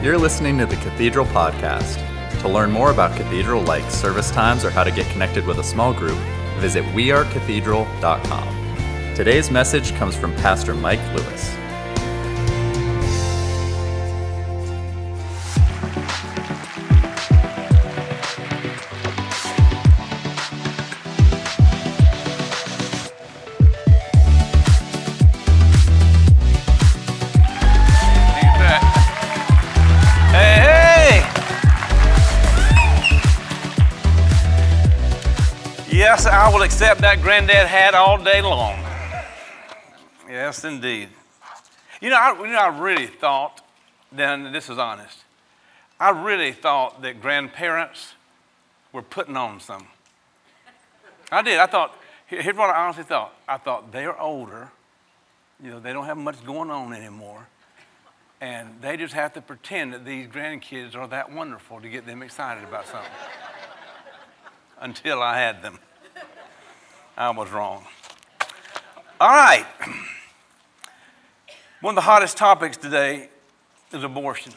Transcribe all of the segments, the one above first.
You're listening to the Cathedral Podcast. To learn more about Cathedral, like service times or how to get connected with a small group, visit WeAreCathedral.com. Today's message comes from Pastor Mike Lewis. I will accept that granddad hat all day long. Yes, indeed. I really thought, and this is honest, I really thought that grandparents were putting on some. I did. I thought, here's what I honestly thought. I thought they're older, they don't have much going on anymore, and they just have to pretend that these grandkids are that wonderful to get them excited about something. Until I had them. I was wrong. All right. One of the hottest topics today is abortion.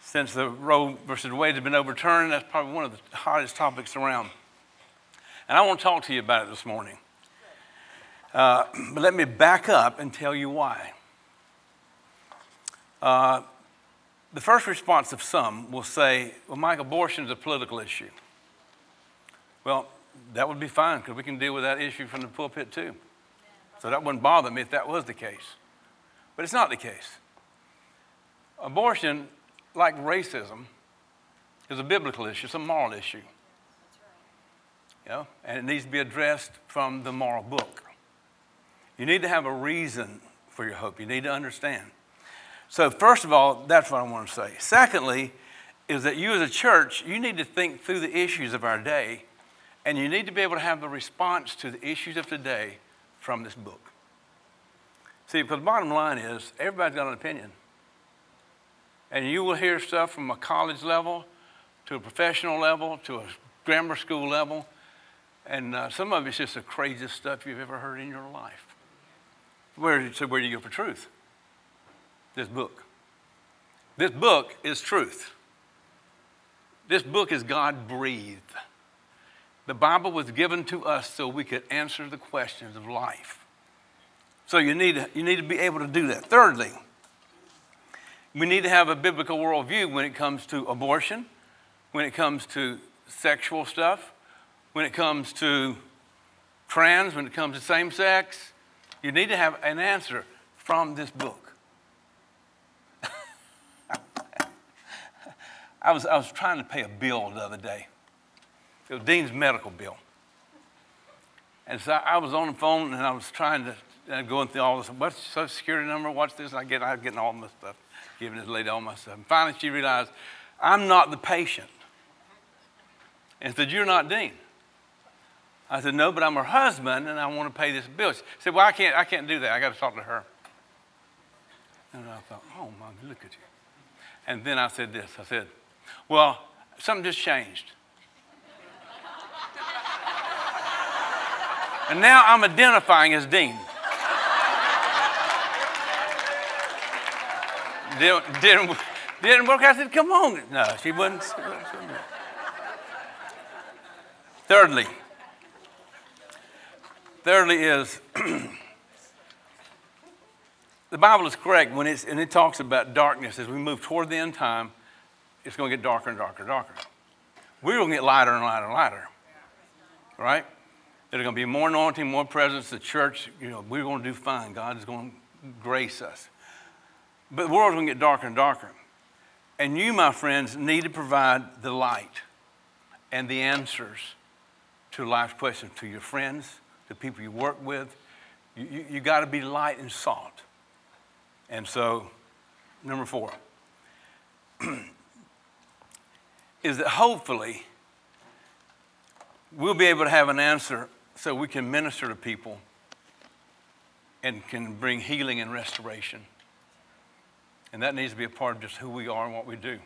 Since the Roe versus Wade has been overturned, that's probably one of the hottest topics around. And I want to talk to you about it this morning. But let me back up and tell you why. The first response of some will say, well, Mike, abortion is a political issue. Well, that would be fine because we can deal with that issue from the pulpit too. So that wouldn't bother me if that was the case. But it's not the case. Abortion, like racism, is a biblical issue. It's a moral issue. And it needs to be addressed from the moral book. You need to have a reason for your hope. You need to understand. So first of all, that's what I want to say. Secondly, is that you as a church, you need to think through the issues of our day. And you need to be able to have the response to the issues of today from this book. See, because the bottom line is everybody's got an opinion. And you will hear stuff from a college level to a professional level to a grammar school level. And some of it's just the craziest stuff you've ever heard in your life. So where do you go for truth? This book. This book is truth. This book is God-breathed. The Bible was given to us so we could answer the questions of life. So you need to be able to do that. Thirdly, we need to have a biblical worldview when it comes to abortion, when it comes to sexual stuff, when it comes to trans, when it comes to same sex. You need to have an answer from this book. I was trying to pay a bill the other day. It was Dean's medical bill. And so I was on the phone and I was trying to go through all this. What's Social Security number? What's this? I was getting all my stuff, giving this lady all my stuff. And finally she realized, I'm not the patient. And said, you're not Dean. I said, no, but I'm her husband and I want to pay this bill. She said, well, I can't do that. I got to talk to her. And I thought, oh my, look at you. And then I said this. I said, well, something just changed. And now I'm identifying as Dean. Didn't work. I said, come on. No, she wouldn't. Thirdly is the Bible is correct when it talks about darkness. As we move toward the end time, it's going to get darker and darker and darker. We're going to get lighter and lighter and lighter. Right? There's going to be more anointing, more presence. The church, we're going to do fine. God is going to grace us. But the world's going to get darker and darker. And you, my friends, need to provide the light and the answers to life's questions, to your friends, to people you work with. You got to be light and salt. And so, number 4 is that hopefully we'll be able to have an answer so we can minister to people and can bring healing and restoration. And that needs to be a part of just who we are and what we do.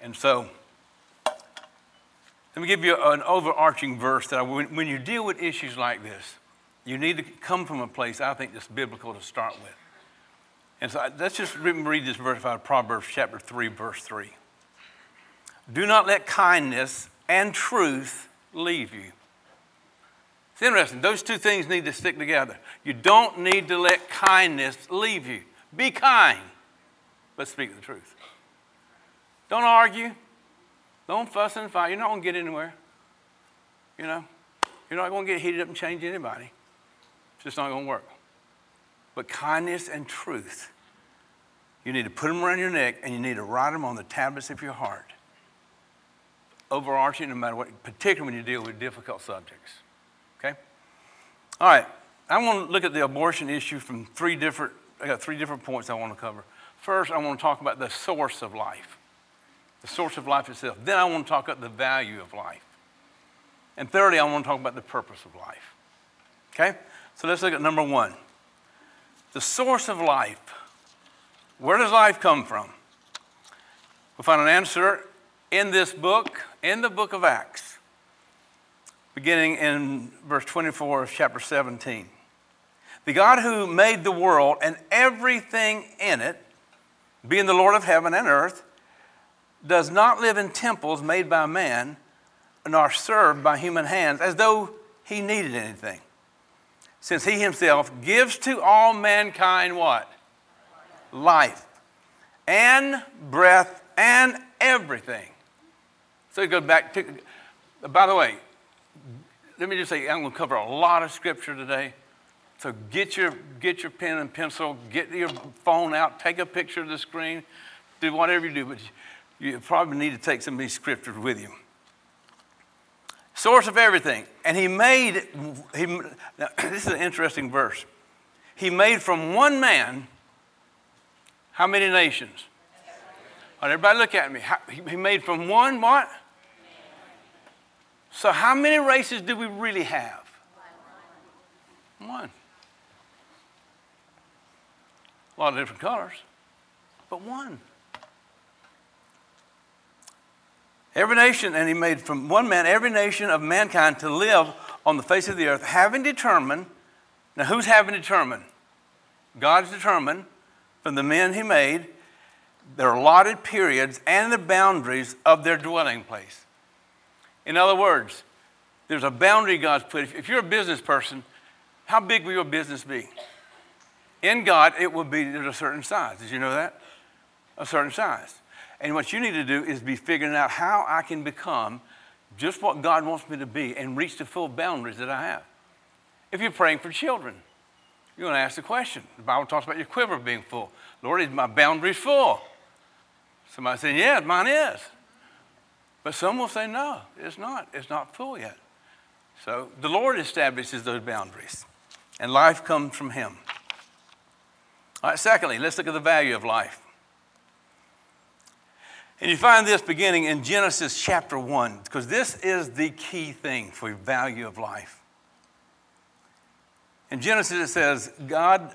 And so, let me give you an overarching verse that when you deal with issues like this, you need to come from a place, I think, that's biblical to start with. And so let's just read this verse out of Proverbs chapter 3, verse 3. Do not let kindness and truth leave you. It's interesting. Those two things need to stick together. You don't need to let kindness leave you. Be kind, but speak the truth. Don't argue. Don't fuss and fight. You're not going to get anywhere. You know, you're not going to get heated up and change anybody. It's just not going to work. But kindness and truth, you need to put them around your neck and you need to write them on the tablets of your heart. Overarching, no matter what, particularly when you deal with difficult subjects. Okay? All right. I want to look at the abortion issue from I got three different points I want to cover. First, I want to talk about the source of life. The source of life itself. Then I want to talk about the value of life. And thirdly, I want to talk about the purpose of life. Okay? So let's look at number one. The source of life. Where does life come from? We'll find an answer in this book, in the book of Acts, beginning in verse 24 of chapter 17. The God who made the world and everything in it, being the Lord of heaven and earth, does not live in temples made by man, nor served by human hands, as though he needed anything. Since he himself gives to all mankind what? Life and breath and everything. So it goes back to, by the way, let me just say, I'm going to cover a lot of scripture today. So get your pen and pencil, get your phone out, take a picture of the screen, do whatever you do, but you probably need to take some of these scriptures with you. Source of everything. And now, this is an interesting verse. He made from one man how many nations? All right, everybody look at me. He made from one what? So how many races do we really have? One. A lot of different colors, but one. Every nation, and he made from one man every nation of mankind to live on the face of the earth, having determined, now who's having determined? God's determined from the men he made their allotted periods and the boundaries of their dwelling place. In other words, there's a boundary God's put. If you're a business person, how big will your business be? In God, it will be at a certain size. Did you know that? A certain size. And what you need to do is be figuring out how I can become just what God wants me to be and reach the full boundaries that I have. If you're praying for children, you're going to ask the question. The Bible talks about your quiver being full. Lord, is my boundaries full? Somebody said, yeah, mine is. But some will say, no, it's not. It's not full yet. So the Lord establishes those boundaries, and life comes from him. All right, secondly, let's look at the value of life. And you find this beginning in Genesis chapter 1, because this is the key thing for value of life. In Genesis it says, God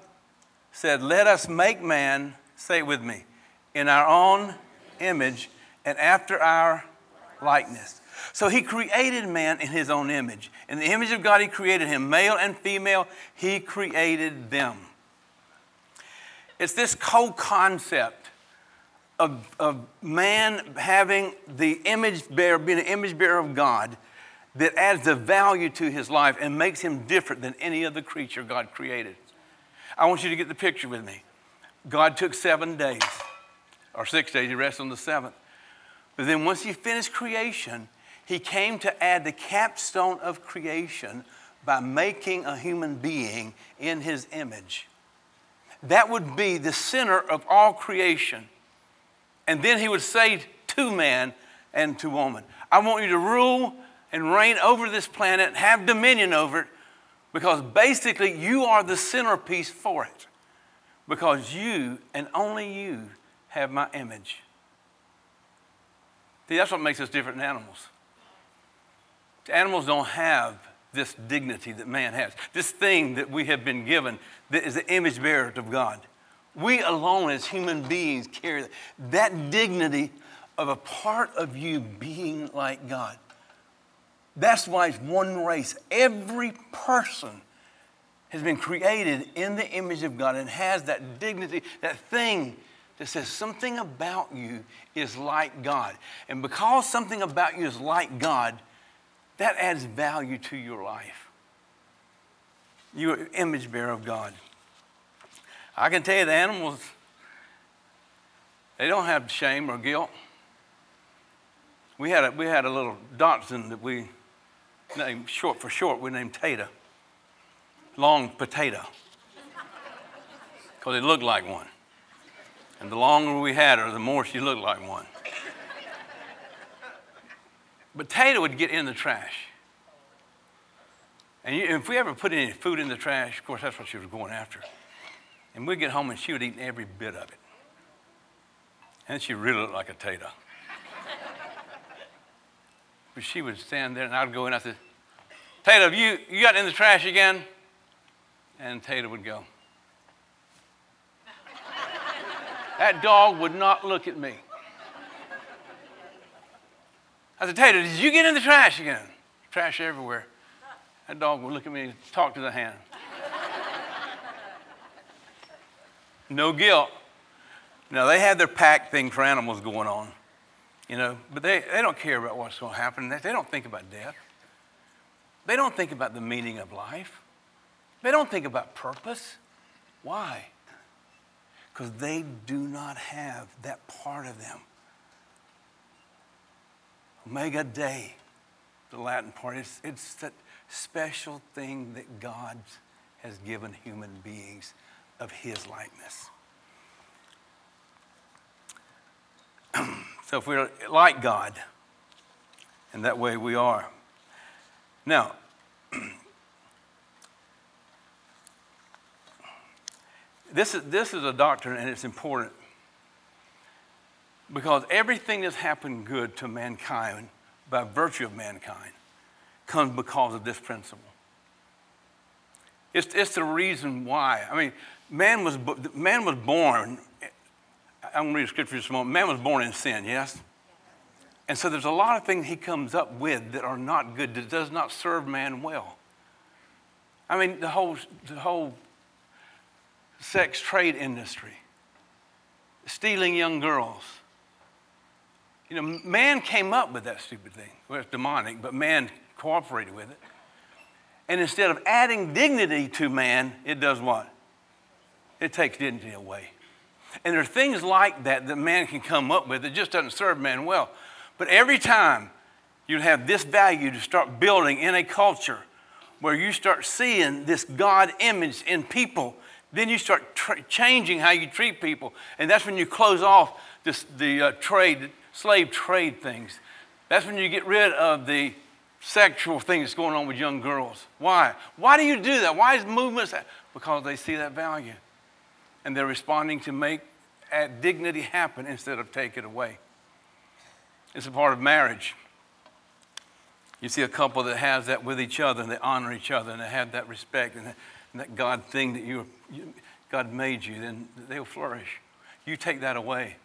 said, let us make man, say it with me, in our own image and after our likeness. So he created man in his own image. In the image of God he created him, male and female, he created them. It's this whole concept of man having the image bearer, being an image bearer of God, that adds the value to his life and makes him different than any other creature God created. I want you to get the picture with me. God took 7 days, or 6 days, he rested on the seventh. But then once he finished creation, he came to add the capstone of creation by making a human being in his image. That would be the center of all creation. And then he would say to man and to woman, I want you to rule and reign over this planet, have dominion over it, because basically you are the centerpiece for it, because you and only you have my image. See, that's what makes us different than animals. Animals don't have this dignity that man has, this thing that we have been given that is the image bearer of God. We alone as human beings carry that dignity of a part of you being like God. That's why it's one race. Every person has been created in the image of God and has that dignity, that thing that says something about you is like God. And because something about you is like God, that adds value to your life. You are image bearer of God. I can tell you the animals, they don't have shame or guilt. We had a little dachshund that we named we named Tata. Long potato. Because it looked like one. And the longer we had her, the more she looked like one. But Tata would get in the trash. And if we ever put any food in the trash, of course, that's what she was going after. And we'd get home and she would eat every bit of it. And she really looked like a Tata. But she would stand there and I'd go in and I'd say, Tata, you got in the trash again? And Tata would go. That dog would not look at me. I said, Tata, did you get in the trash again? Trash everywhere. That dog would look at me and talk to the hand. No guilt. Now, they have their pack thing for animals going on, but they don't care about what's going to happen. They don't think about death. They don't think about the meaning of life. They don't think about purpose. Why? Because they do not have that part of them. Imago Dei, the Latin part, it's that special thing that God has given human beings of his likeness. So if we're like God, and that way we are. Now, This is a doctrine, and it's important because everything that's happened good to mankind by virtue of mankind comes because of this principle. It's the reason why. I mean, man was born. I'm going to read a scripture just a moment. Man was born in sin, yes? And so there's a lot of things he comes up with that are not good, that does not serve man well. I mean, the whole sex trade industry, stealing young girls. Man came up with that stupid thing. Well, it's demonic, but man cooperated with it. And instead of adding dignity to man, it does what? It takes dignity away. And there are things like that that man can come up with. It just doesn't serve man well. But every time you have this value to start building in a culture where you start seeing this God image in people, then you start changing how you treat people. And that's when you close off slave trade things. That's when you get rid of the sexual thing that's going on with young girls. Why? Why do you do that? Why is movements? Because they see that value. And they're responding to make dignity happen instead of take it away. It's a part of marriage. You see a couple that has that with each other, and they honor each other, and they have that respect, and that God thing that God made you, then they'll flourish. You take that away,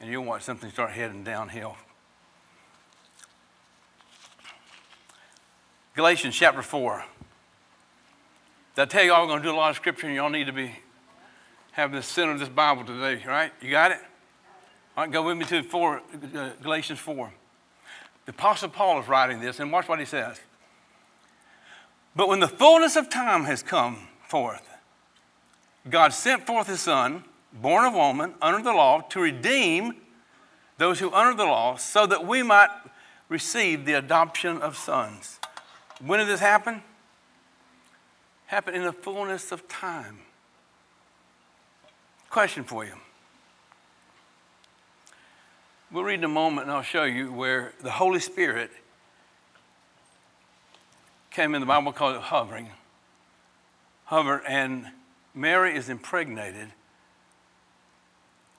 and you'll watch something start heading downhill. Galatians chapter 4. I tell you all, we're going to do a lot of scripture, and y'all need to be having the center of this Bible today, right? You got it? All right, go with me to Galatians 4. The Apostle Paul is writing this, and watch what he says. But when the fullness of time has come forth, God sent forth his Son, born of woman, under the law, to redeem those who under the law, so that we might receive the adoption of sons. When did this happen? Happened in the fullness of time. Question for you. We'll read in a moment and I'll show you where the Holy Spirit came in. The Bible calls it hovering. Hover, and Mary is impregnated.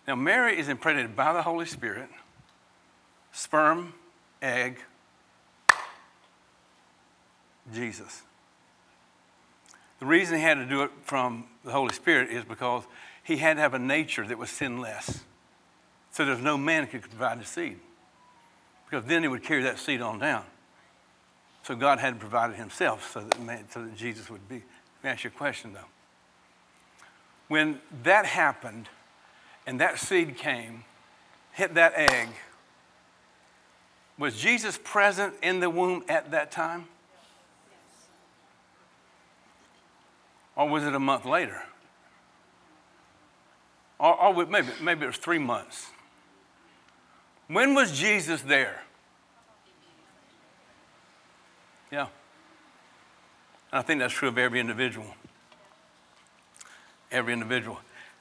Now, Mary is impregnated by the Holy Spirit. Sperm, egg, Jesus. The reason he had to do it from the Holy Spirit is because he had to have a nature that was sinless. So there's no man who could provide a seed. Because then he would carry that seed on down. So God had provided himself so that Jesus would be Let me ask you a question, though. When that happened and that seed came, hit that egg, was Jesus present in the womb at that time? Or was it a month later? Or maybe it was 3 months. When was Jesus there? Yeah. And I think that's true of every individual. Every individual.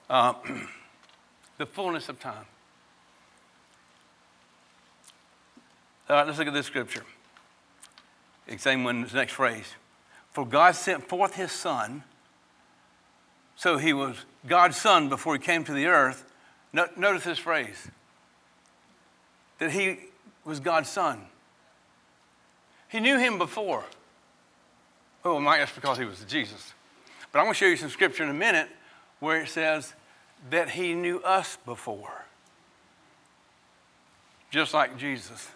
The fullness of time. All right, let's look at this scripture. Examine when this next phrase. For God sent forth his Son. So he was God's Son before he came to the earth. Notice this phrase, that he was God's Son. He knew him before. Oh, Mike, that's because he was Jesus. But I'm going to show you some scripture in a minute where it says that he knew us before, just like Jesus.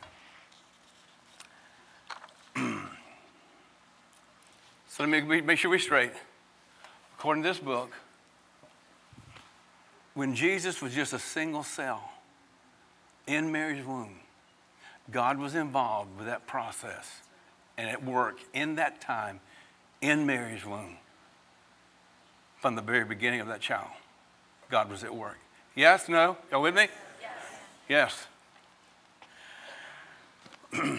So let me make sure we're straight. According to this book, when Jesus was just a single cell in Mary's womb, God was involved with that process and at work in that time in Mary's womb. From the very beginning of that child, God was at work. Yes? No? Y'all with me? Yes. Yes.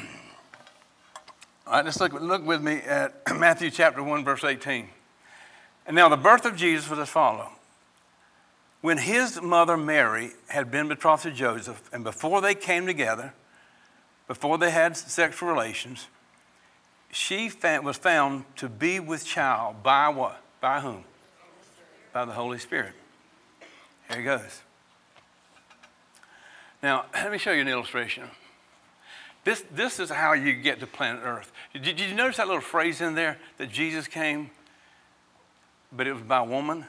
All right, let's look with me at Matthew chapter 1, verse 18. And now the birth of Jesus was as follows. When his mother Mary had been betrothed to Joseph, and before they came together, before they had sexual relations, she was found to be with child by what? By whom? By the Holy Spirit. Here he goes. Now, let me show you an illustration. This is how you get to planet Earth. Did you notice that little phrase in there that Jesus came? But it was by a woman.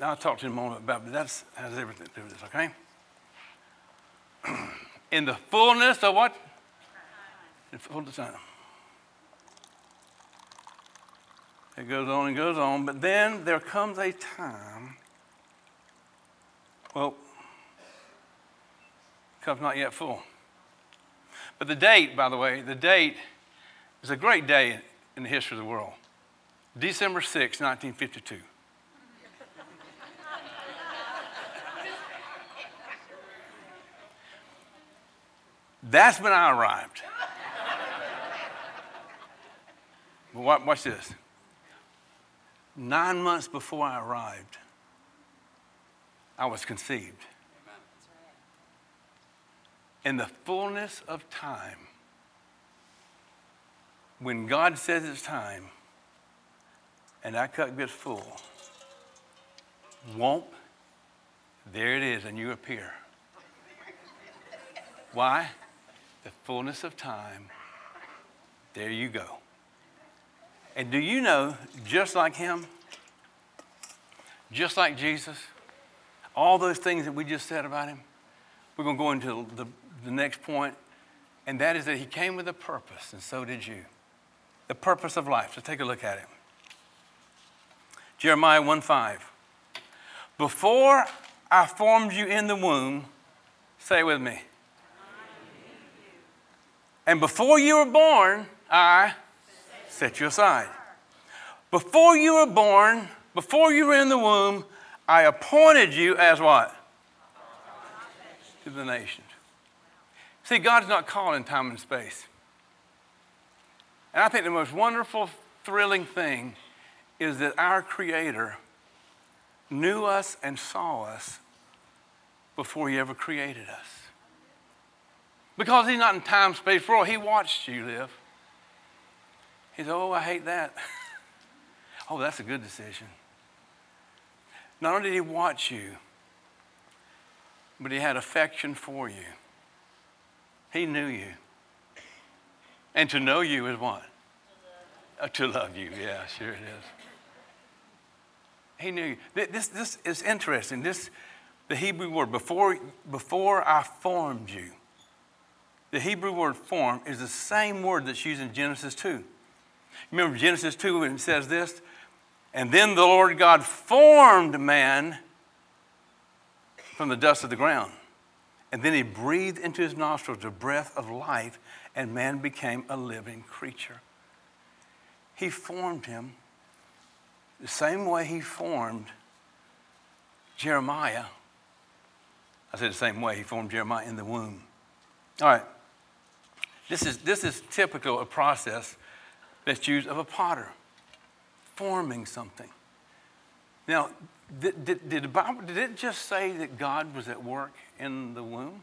I'll talk to you in a moment about it, but that has everything to do with this, okay? In the fullness of what? In full time. It goes on and goes on, but then there comes a time. Well, cup's not yet full. But the date, by the way, is a great day in the history of the world. December 6, 1952. That's when I arrived. But watch this. 9 months before I arrived, I was conceived. In the fullness of time, when God says it's time, and that cup gets full. Womp. There it is, and you appear. Why? The fullness of time. There you go. And do you know, just like him, just like Jesus, all those things that we just said about him, we're going to go into the next point, and that is that he came with a purpose, and so did you. The purpose of life. So take a look at it. Jeremiah 1:5. Before I formed you in the womb, say it with me. I knew you. And before you were born, I set you aside. Before you were born, before you were in the womb, I appointed you as what? To the nations. See, God's not calling time and space. And I think the most wonderful, thrilling thing is that our Creator knew us and saw us before he ever created us. Because he's not in time, space, world. He watched you live. He said, oh, I hate that. Oh, that's a good decision. Not only did he watch you, but he had affection for you. He knew you. And to know you is what? To love you, yeah, sure it is. He knew you. This is interesting. The Hebrew word, before I formed you. The Hebrew word form is the same word that's used in Genesis 2. Remember Genesis 2 when it says this, and then the Lord God formed man from the dust of the ground. And then he breathed into his nostrils the breath of life, and man became a living creature. He formed him the same way he formed Jeremiah. I said the same way he formed Jeremiah in the womb. All right. This is typical a process that's used of a potter forming something. Now, did the Bible, did it just say that God was at work in the womb?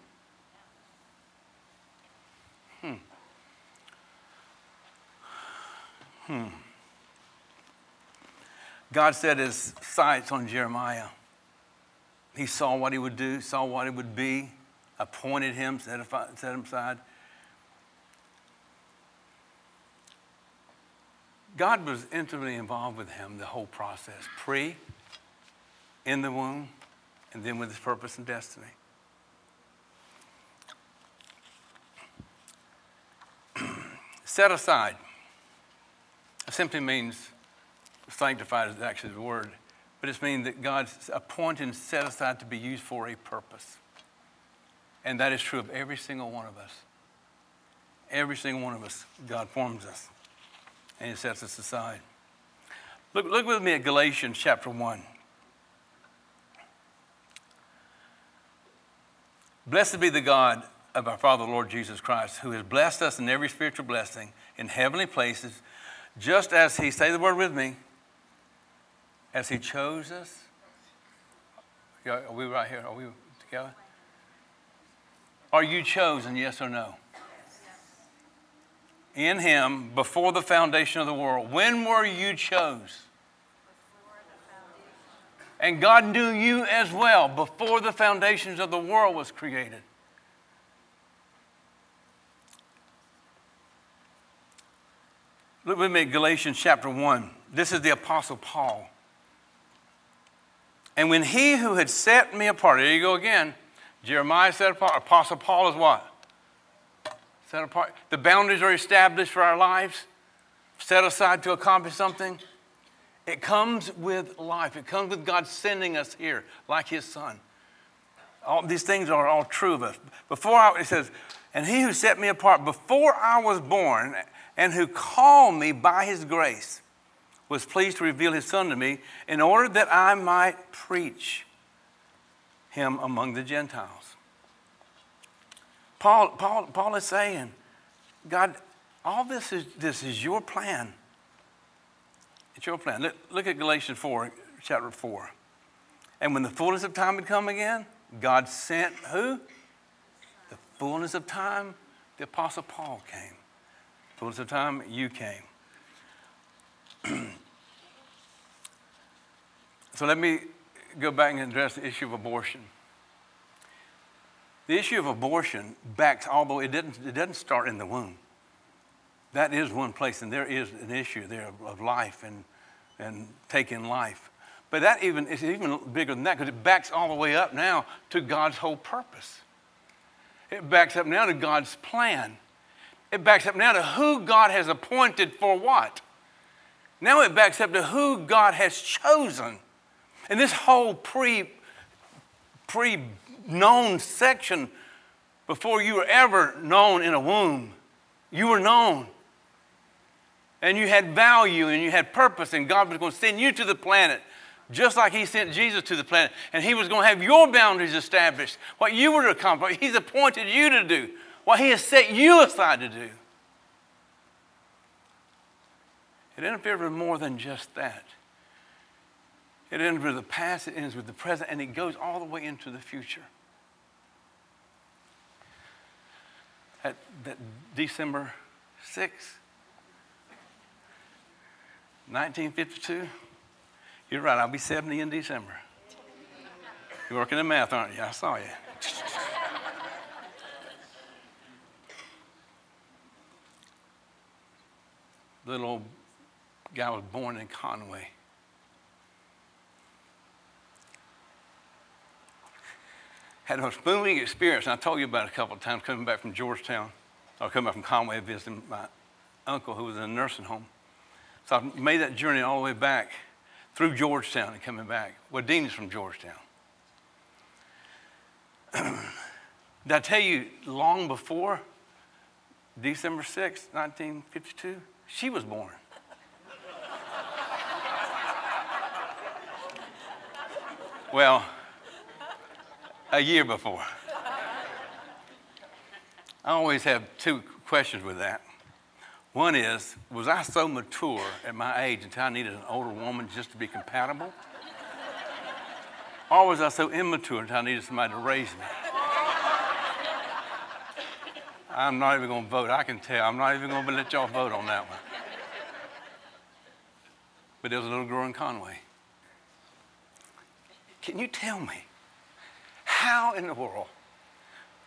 God set his sights on Jeremiah. He saw what he would do, saw what it would be, appointed him, set him aside. God was intimately involved with him the whole process, in the womb, and then with his purpose and destiny. Set aside. It simply means, sanctified is actually the word, but it means that God's appointed and set aside to be used for a purpose. And that is true of every single one of us. Every single one of us, God forms us, and he sets us aside. Look with me at Galatians chapter 1. Blessed be the God of our Father, Lord Jesus Christ, who has blessed us in every spiritual blessing in heavenly places, just as he, say the word with me, as he chose us. Are we right here? Are we together? Are you chosen, yes or no? In him, before the foundation of the world. When were you chosen? And God knew you as well before the foundations of the world was created. Look with me at Galatians chapter 1. This is the Apostle Paul. And when he who had set me apart, there you go again, Jeremiah set apart, Apostle Paul is what? Set apart. The boundaries are established for our lives, set aside to accomplish something. It comes with life. It comes with God sending us here like his son. All these things are all true of us. It says, and he who set me apart before I was born and who called me by his grace was pleased to reveal his son to me in order that I might preach him among the Gentiles. Paul is saying, God, all this is your plan. It's your plan. Look at Galatians 4, chapter 4. And when the fullness of time had come again, God sent who? The fullness of time, the Apostle Paul came. Fullness of time, you came. So let me go back and address the issue of abortion. The issue of abortion backs, although it doesn't start in the womb. That is one place, and there is an issue there of life and taking life. But it's even bigger than that because it backs all the way up now to God's whole purpose. It backs up now to God's plan. It backs up now to who God has appointed for what. Now it backs up to who God has chosen. And this whole pre-known section before you were ever known in a womb, you were known. And you had value and you had purpose, and God was going to send you to the planet just like he sent Jesus to the planet. And he was going to have your boundaries established, what you were to accomplish, what he's appointed you to do, what he has set you aside to do. It interferes with more than just that. It ends with the past, it ends with the present, and it goes all the way into the future. At that December 6th, 1952, you're right, I'll be 70 in December. You're working in math, aren't you? I saw you. Little old guy was born in Conway. Had a spooming experience, and I told you about it a couple of times, coming back from Conway, visiting my uncle who was in a nursing home. So I made that journey all the way back through Georgetown and coming back. Well, Dean is from Georgetown. Did I tell you long before December 6th, 1952, she was born? Well, a year before. I always have two questions with that. One is, was I so mature at my age until I needed an older woman just to be compatible? Or was I so immature until I needed somebody to raise me? I'm not even going to vote. I can tell. I'm not even going to let y'all vote on that one. But there was a little girl in Conway. Can you tell me, how in the world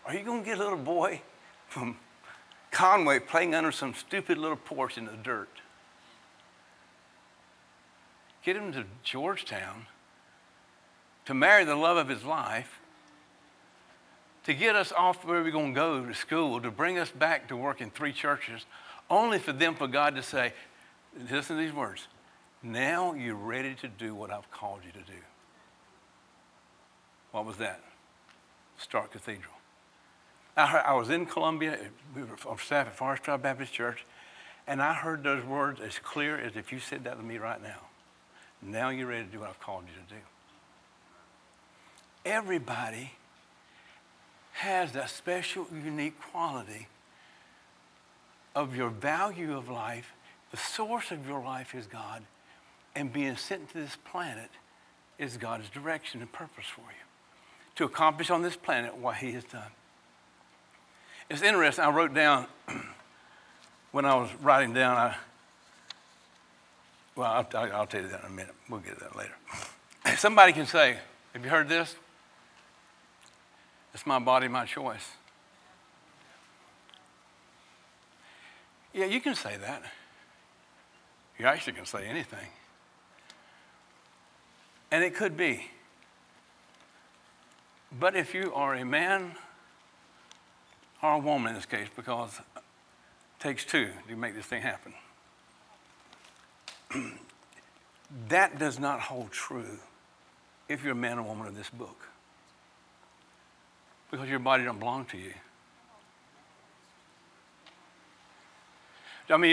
are you going to get a little boy from Conway playing under some stupid little porch in the dirt? Get him to Georgetown to marry the love of his life, to get us off where we're going to go to school, to bring us back to work in three churches, only for them, for God to say, listen to these words, now you're ready to do what I've called you to do. What was that? Stark Cathedral. I was in Columbia, we were on staff at Forest Drive Baptist Church, and I heard those words as clear as if you said that to me right now. Now you're ready to do what I've called you to do. Everybody has that special, unique quality of your value of life. The source of your life is God, and being sent to this planet is God's direction and purpose for you, to accomplish on this planet what he has done. It's interesting, I wrote down, when I was writing down, I'll tell you that in a minute. We'll get to that later. Somebody can say, have you heard this? It's my body, my choice. Yeah, you can say that. You actually can say anything. And it could be. But if you are a man or a woman in this case, because it takes two to make this thing happen, that does not hold true if you're a man or woman of this book, because your body don't belong to you. I mean,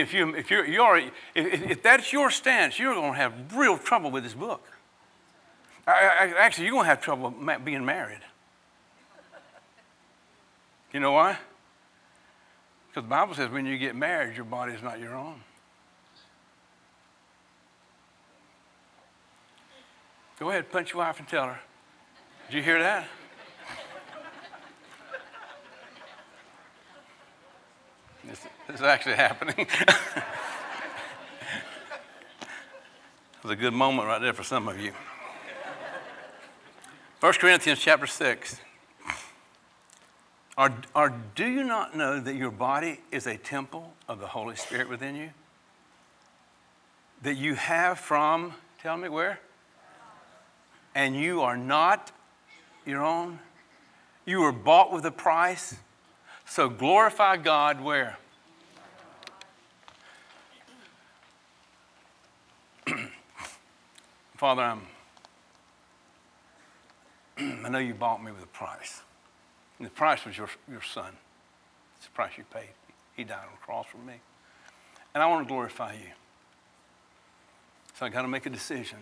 if that's your stance, you're going to have real trouble with this book. Actually, you're going to have trouble being married. You know why? Because the Bible says when you get married, your body is not your own. Go ahead, punch your wife and tell her. Did you hear that? This is actually happening. It was a good moment right there for some of you. 1 Corinthians chapter 6. Do you not know that your body is a temple of the Holy Spirit within you? That you have from, tell me where? And you are not your own. You were bought with a price. So glorify God where? Father, I know you bought me with a price. And the price was your son. It's the price you paid. He died on the cross for me. And I want to glorify you. So I got to make a decision.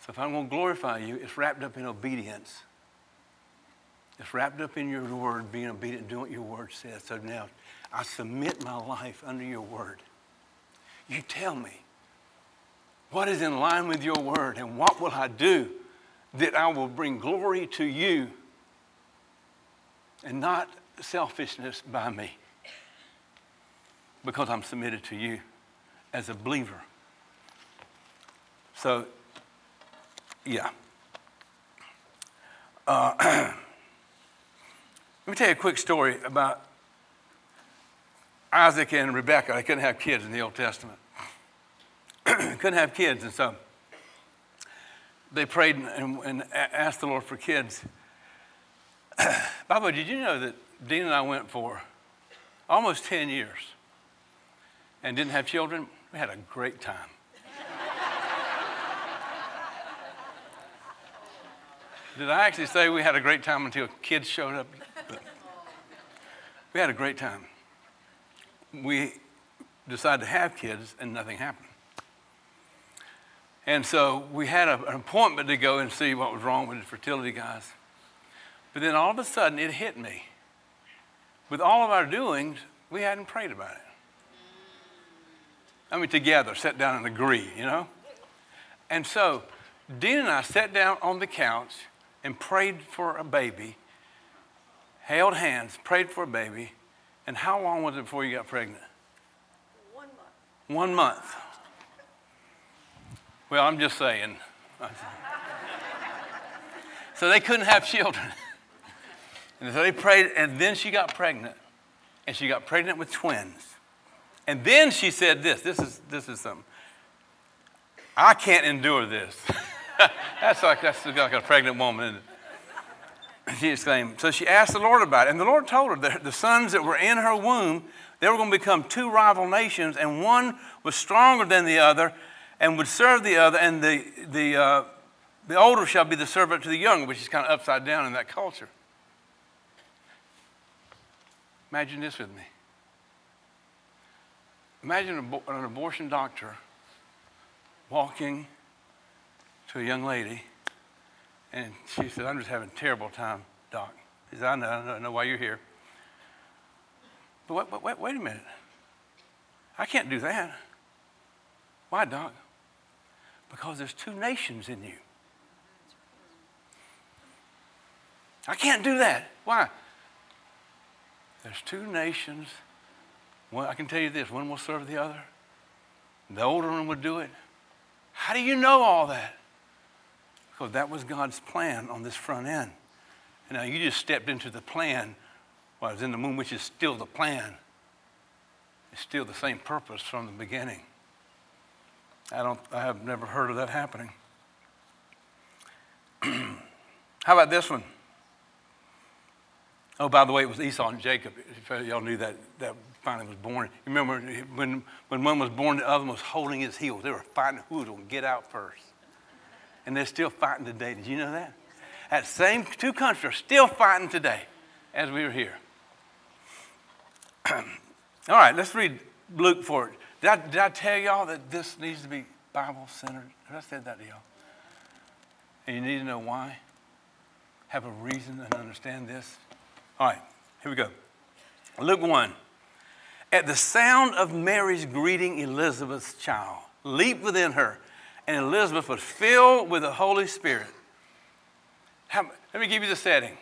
So if I'm going to glorify you, it's wrapped up in obedience. It's wrapped up in your word, being obedient, doing what your word says. So now I submit my life under your word. You tell me what is in line with your word, and what will I do that I will bring glory to you and not selfishness by me, because I'm submitted to you as a believer. So, yeah. Let me tell you a quick story about Isaac and Rebekah. They couldn't have kids in the Old Testament. Couldn't have kids, and so they prayed and asked the Lord for kids. By the way, did you know that Dean and I went for almost 10 years? and didn't have children, we had a great time. Did I actually say we had a great time until kids showed up? But we had a great time. We decided to have kids and nothing happened. And so we had an appointment to go and see what was wrong with the fertility guys. But then all of a sudden it hit me. With all of our doings, we hadn't prayed about it. I mean, together, sat down and agree, you know? And so Dean and I sat down on the couch and prayed for a baby, held hands, prayed for a baby, and how long was it before you got pregnant? 1 month. 1 month. Well, I'm just saying. So they couldn't have children. And so they prayed, and then she got pregnant. And she got pregnant with twins. And then she said this is something. I can't endure this. That's like a pregnant woman, isn't it? She exclaimed. So she asked the Lord about it. And the Lord told her that the sons that were in her womb, they were going to become two rival nations. And one was stronger than the other and would serve the other. And the older shall be the servant to the younger, which is kind of upside down in that culture. Imagine this with me. Imagine an abortion doctor walking to a young lady. And she said, I'm just having a terrible time, Doc. He said, I know why you're here. But wait a minute. I can't do that. Why, Doc? Because there's two nations in you. I can't do that. Why? There's two nations. One, I can tell you this, one will serve the other. The older one would do it. How do you know all that? Because that was God's plan on this front end. And now you just stepped into the plan while I was in the womb, which is still the plan. It's still the same purpose from the beginning. I have never heard of that happening. How about this one? Oh, by the way, it was Esau and Jacob. If y'all knew that finally was born. Remember, when one was born, the other one was holding his heels. They were fighting who was going to get out first. And they're still fighting today. Did you know that? That same two countries are still fighting today as we were here. All right, let's read Luke 4. Did I tell y'all that this needs to be Bible-centered? Have I said that to y'all? And you need to know why. Have a reason and understand this. All right, here we go. Luke 1. At the sound of Mary's greeting, Elizabeth's child leaped within her, and Elizabeth was filled with the Holy Spirit. Let me give you the setting.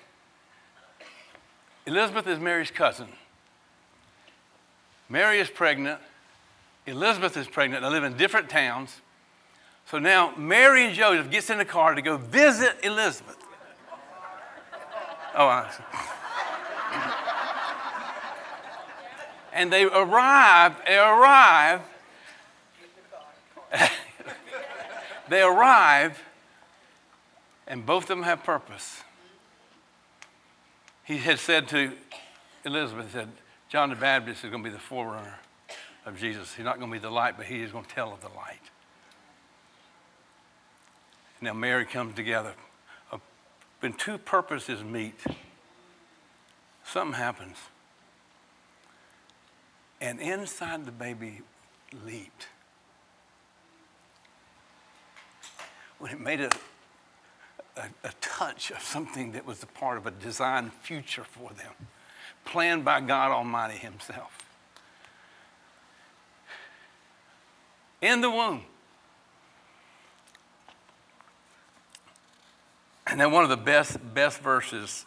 Elizabeth is Mary's cousin. Mary is pregnant. Elizabeth is pregnant. They live in different towns. So now Mary and Joseph gets in the car to go visit Elizabeth. Oh, I see. And they arrive. They arrive, and both of them have purpose. He had said to Elizabeth, he said, John the Baptist is going to be the forerunner of Jesus. He's not going to be the light, but he is going to tell of the light. Now Mary comes together. When two purposes meet, something happens. And inside the baby leaped. When it made a touch of something that was a part of a designed future for them, planned by God Almighty himself. In the womb. And then one of the best verses,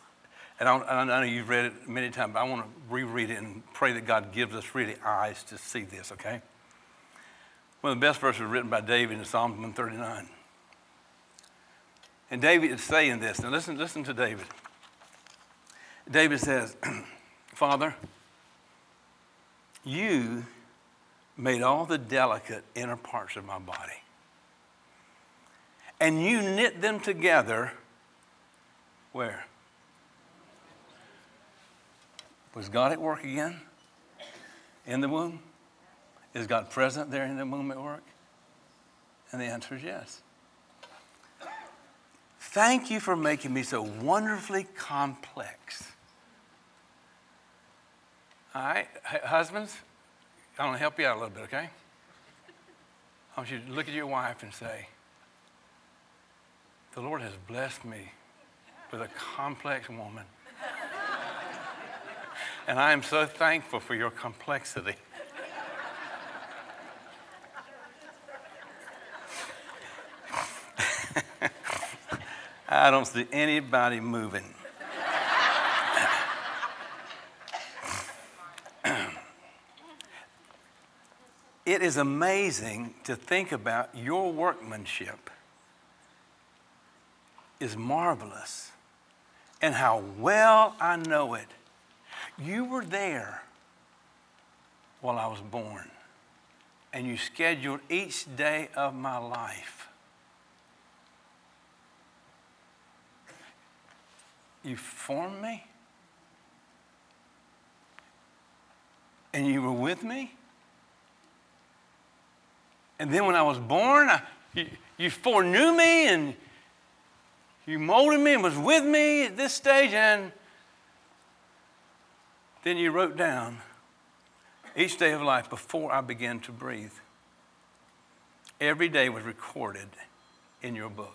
and I know you've read it many times, but I want to reread it and pray that God gives us really eyes to see this, okay? One of the best verses written by David in Psalm 139. And David is saying this. Now listen to David. David says, Father, you made all the delicate inner parts of my body. And you knit them together where? Was God at work again? In the womb? Is God present there in the womb at work? And the answer is yes. Thank you for making me so wonderfully complex. All right, husbands, I'm going to help you out a little bit, okay? I want you to look at your wife and say, the Lord has blessed me with a complex woman. And I am so thankful for your complexity. I don't see anybody moving. It is amazing to think about your workmanship is marvelous and how well I know it. You were there while I was born, and you scheduled each day of my life. You formed me, and you were with me. And then when I was born, you foreknew me, and you molded me and was with me at this stage. And then you wrote down each day of life before I began to breathe. Every day was recorded in your book.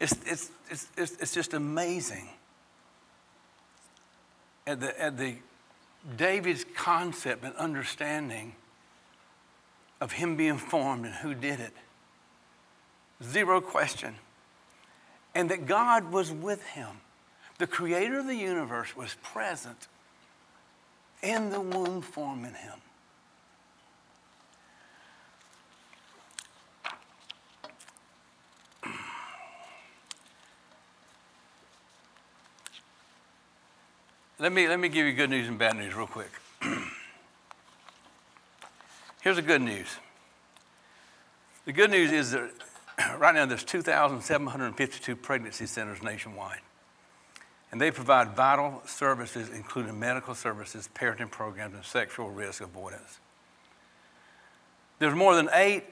It's just amazing at the David's concept and understanding of him being formed and who did it. Zero question. And that God was with him. The creator of the universe was present in the womb forming him. Let me give you good news and bad news real quick. Here's the good news. The good news is that right now there's 2,752 pregnancy centers nationwide. And they provide vital services, including medical services, parenting programs, and sexual risk avoidance. There's more than 8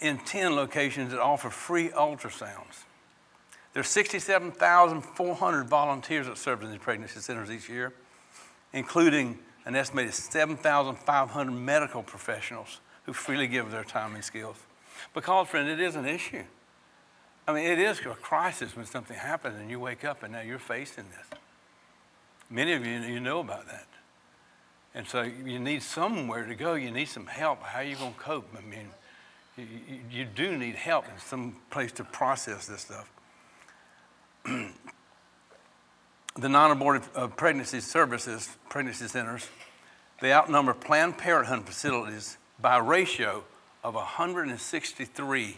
in 10 locations that offer free ultrasounds. There's 67,400 volunteers that serve in these pregnancy centers each year, including an estimated 7,500 medical professionals who freely give their time and skills. Because, friend, it is an issue. I mean, it is a crisis when something happens and you wake up and now you're facing this. Many of you know about that. And so you need somewhere to go. You need some help. How are you going to cope? I mean, you do need help and some place to process this stuff. The non-abortive pregnancy services, pregnancy centers, they outnumber Planned Parenthood facilities by a ratio of 163-6.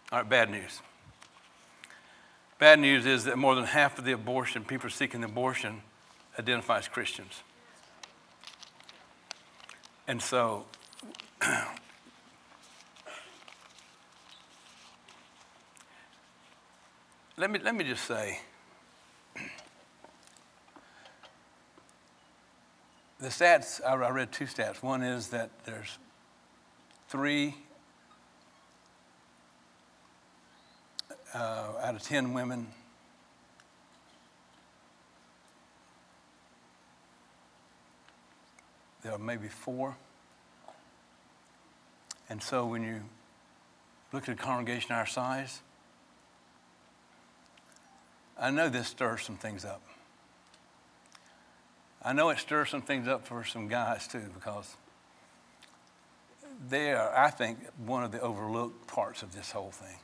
All right, bad news. Bad news is that more than half of the people seeking abortion identify as Christians. And so Let me just say, the stats, I read two stats. One is that there's 3 out of 10 women there are maybe 4. And so when you look at a congregation our size, I know this stirs some things up. I know it stirs some things up for some guys too, because they are, I think, one of the overlooked parts of this whole thing.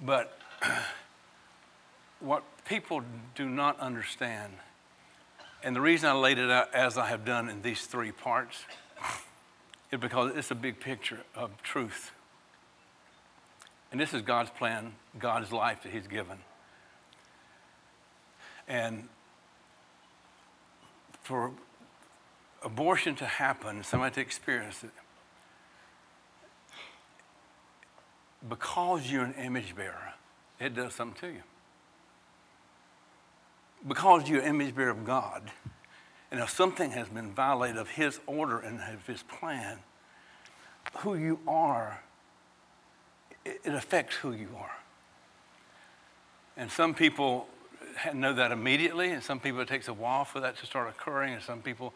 But what people do not understand, and the reason I laid it out as I have done in these 3 parts, is because it's a big picture of truth. And this is God's plan, God's life that he's given. And for abortion to happen, somebody to experience it, because you're an image bearer, it does something to you. because you're image bearer of God, and if something has been violated of his order and of his plan, who you are, it affects who you are. And some people know that immediately, and some people it takes a while for that to start occurring, and some people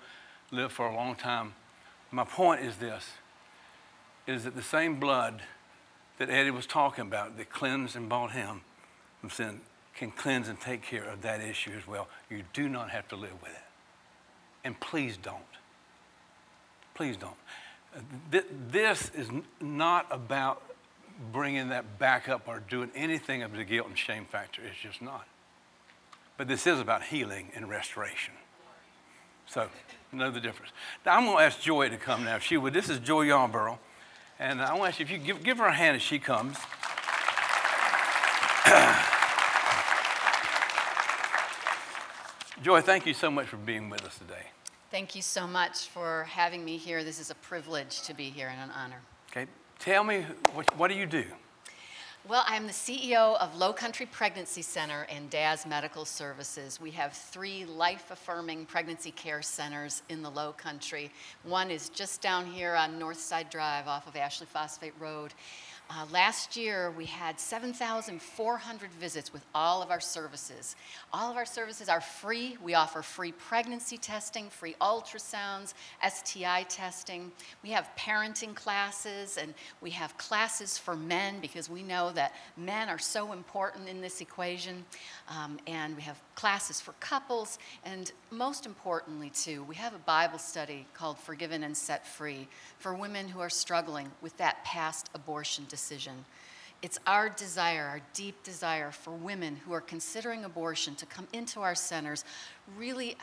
live for a long time. My point is this, is that the same blood that Eddie was talking about that cleansed and bought him from sin can cleanse and take care of that issue as well. You do not have to live with it. And please don't. Please don't. This is not about bringing that back up or doing anything of the guilt and shame factor. It's just not. But this is about healing and restoration. So, know the difference. Now, I'm going to ask Joy to come now, if she would. This is Joy Yarborough. And I want to ask you if you give her a hand as she comes. Joy, thank you so much for being with us today. Thank you so much for having me here. This is a privilege to be here and an honor. Okay. Tell me, what do you do? Well, I'm the CEO of Lowcountry Pregnancy Center and Daz Medical Services. We have 3 life-affirming pregnancy care centers in the Lowcountry. One is just down here on Northside Drive off of Ashley Phosphate Road. Last year, we had 7,400 visits with all of our services. All of our services are free. We offer free pregnancy testing, free ultrasounds, STI testing. We have parenting classes, and we have classes for men because we know that men are so important in this equation. And we have classes for couples. And most importantly, too, we have a Bible study called Forgiven and Set Free for women who are struggling with that past abortion decision. It's our desire, our deep desire for women who are considering abortion to come into our centers, really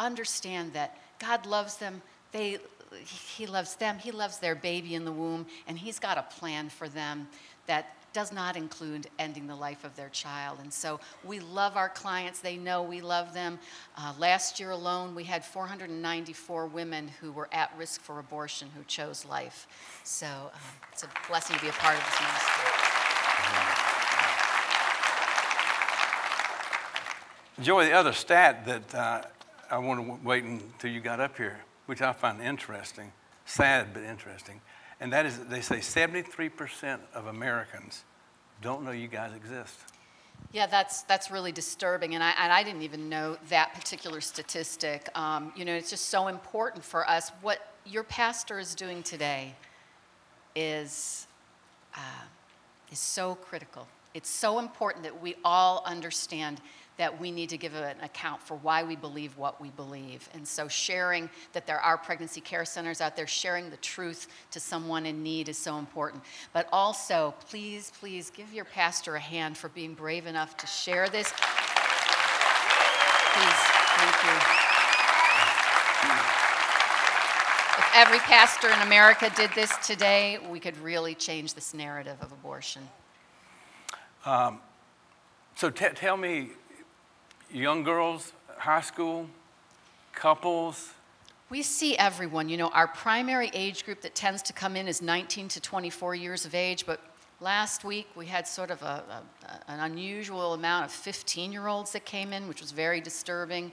understand that God loves them, He loves them, He loves their baby in the womb, and He's got a plan for them that does not include ending the life of their child. And so we love our clients. They know we love them. Last year alone, we had 494 women who were at risk for abortion who chose life. So it's a blessing to be a part of this ministry. Joy, the other stat that I wanted to wait until you got up here, which I find interesting, sad but interesting, and that is, they say 73% of Americans don't know you guys exist. Yeah, that's really disturbing, and I didn't even know that particular statistic. It's just so important for us. What your pastor is doing today is so critical. It's so important that we all understand that we need to give an account for why we believe what we believe. And so sharing that there are pregnancy care centers out there, sharing the truth to someone in need is so important. But also, please, please give your pastor a hand for being brave enough to share this. Please, thank you. If every pastor in America did this today, we could really change this narrative of abortion. So tell me, young girls, high school, couples? We see everyone. Our primary age group that tends to come in is 19 to 24 years of age, but last week we had sort of an unusual amount of 15-year-olds that came in, which was very disturbing.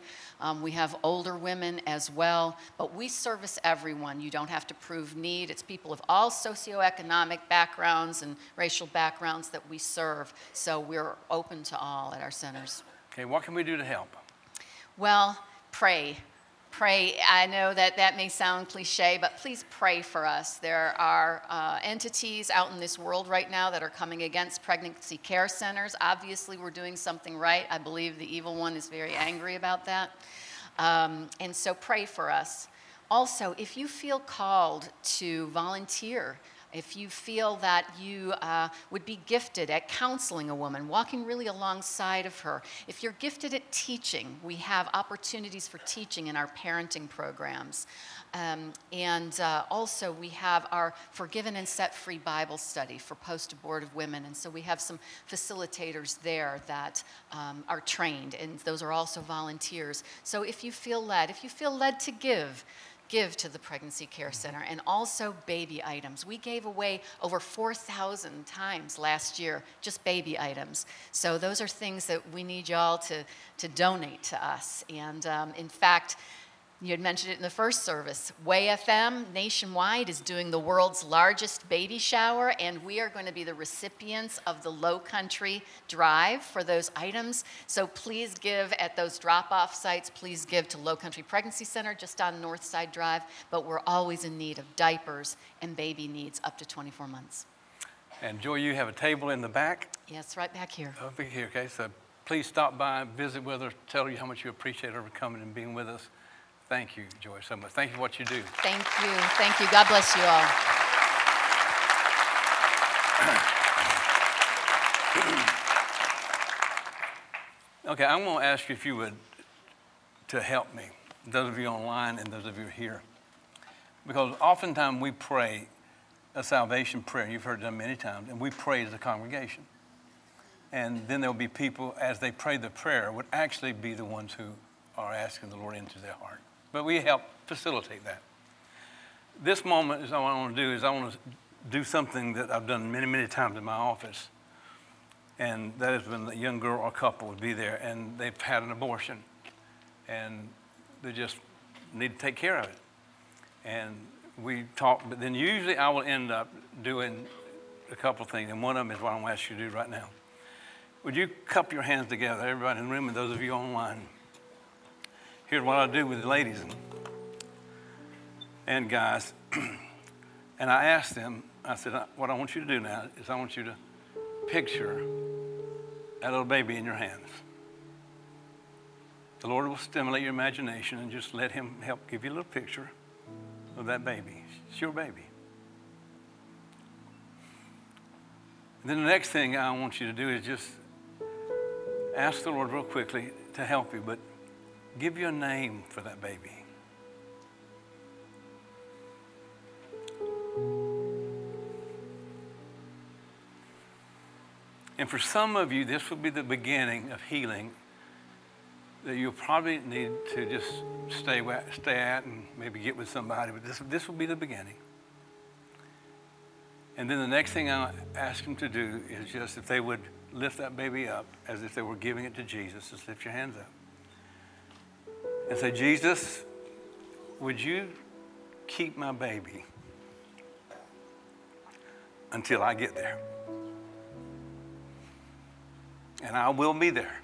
We have older women as well, but we service everyone. You don't have to prove need. It's people of all socioeconomic backgrounds and racial backgrounds that we serve, so we're open to all at our centers. Okay, what can we do to help? Well, pray. Pray. I know that may sound cliche, but please pray for us. There are entities out in this world right now that are coming against pregnancy care centers. Obviously, we're doing something right. I believe the evil one is very angry about that. And so pray for us. Also, if you feel called to volunteer, if you feel that you would be gifted at counseling a woman, walking really alongside of her, if you're gifted at teaching, we have opportunities for teaching in our parenting programs. Also, we have our Forgiven and Set Free Bible study for post-abortive women. And so we have some facilitators there that are trained, and those are also volunteers. So if you feel led to give, give to the Pregnancy Care Center, and also baby items. We gave away over 4,000 times last year, just baby items. So those are things that we need y'all to donate to us. And in fact, you had mentioned it in the first service, Way FM Nationwide is doing the world's largest baby shower, and we are going to be the recipients of the Lowcountry Drive for those items. So please give at those drop-off sites. Please give to Lowcountry Pregnancy Center just on Northside Drive, but we're always in need of diapers and baby needs up to 24 months. And Joy, you have a table in the back? Yes, right back here. Over here, okay. So please stop by, visit with us, tell you how much you appreciate her coming and being with us. Thank you, Joy, so much. Thank you for what you do. Thank you. Thank you. God bless you all. Okay, I'm going to ask you if you would to help me, those of you online and those of you here. Because oftentimes we pray a salvation prayer. You've heard it done many times. And we pray as a congregation. And then there will be people, as they pray the prayer, would actually be the ones who are asking the Lord into their heart. But we help facilitate that. This moment is all I want to do, is I want to do something that I've done many, many times in my office. And that is when a young girl or couple would be there and they've had an abortion and they just need to take care of it. And we talk, but then usually I will end up doing a couple of things. And one of them is what I'm going to ask you to do right now. Would you cup your hands together, everybody in the room and those of you online? Here's what I do with the ladies and guys. And I asked them, I said, what I want you to do now is I want you to picture that little baby in your hands. The Lord will stimulate your imagination and just let him help give you a little picture of that baby. It's your baby. And then the next thing I want you to do is just ask the Lord real quickly to help you, but give you a name for that baby. And for some of you, this will be the beginning of healing that you'll probably need to just stay at and maybe get with somebody. But this will be the beginning. And then the next thing I'll ask them to do is just if they would lift that baby up as if they were giving it to Jesus, just lift your hands up. And say, Jesus, would you keep my baby until I get there? And I will be there.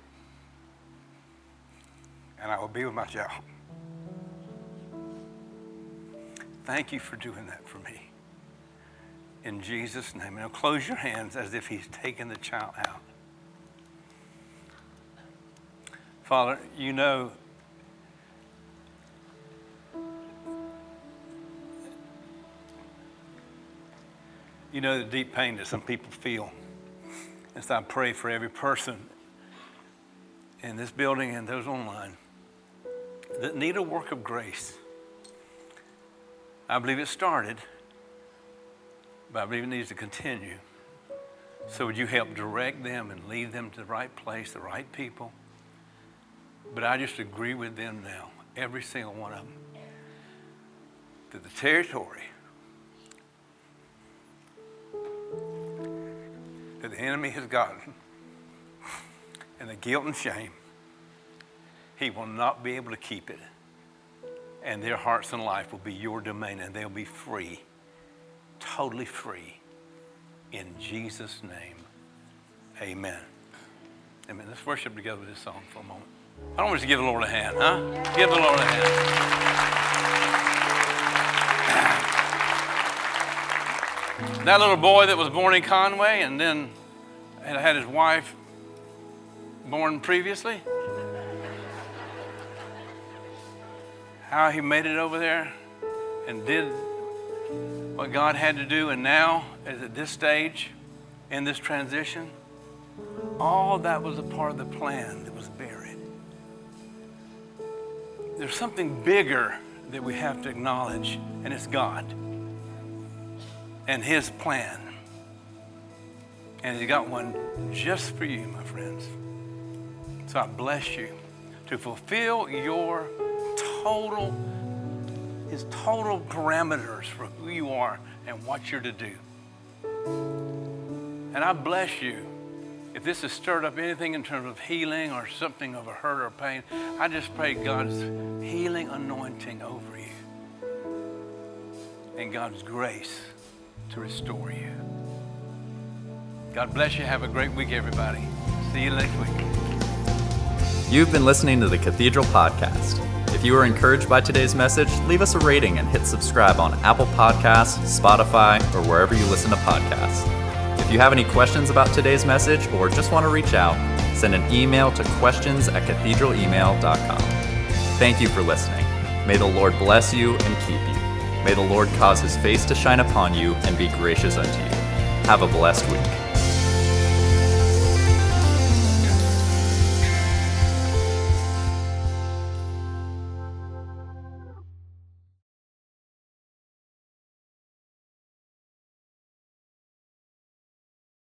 And I will be with my child. Thank you for doing that for me. In Jesus' name. Now close your hands as if he's taking the child out. Father, you know the deep pain that some people feel. And so I pray for every person in this building and those online that need a work of grace. I believe it started, but I believe it needs to continue. So would you help direct them and lead them to the right place, the right people? But I just agree with them now, every single one of them, that the territory that the enemy has gotten and the guilt and shame, he will not be able to keep it. And their hearts and life will be your domain and they'll be free, totally free. In Jesus' name, amen. Amen. Let's worship together with this song for a moment. I don't want you to give the Lord a hand, huh? Yeah. Give the Lord a hand. That little boy that was born in Conway and then had his wife born previously. How he made it over there and did what God had to do. And now, is at this stage, in this transition, all that was a part of the plan that was buried. There's something bigger that we have to acknowledge, and it's God. And his plan. And he's got one just for you, my friends. So I bless you to fulfill your total His total parameters for who you are and what you're to do. And I bless you. If this has stirred up anything in terms of healing or something of a hurt or pain, I just pray God's healing anointing over you and God's grace to restore you. God bless you. Have a great week, everybody. See you next week. You've been listening to the Cathedral Podcast. If you were encouraged by today's message, leave us a rating and hit subscribe on Apple Podcasts, Spotify, or wherever you listen to podcasts. If you have any questions about today's message or just want to reach out, send an email to questions@cathedralemail.com. Thank you for listening. May the Lord bless you and keep you. May the Lord cause his face to shine upon you and be gracious unto you. Have a blessed week.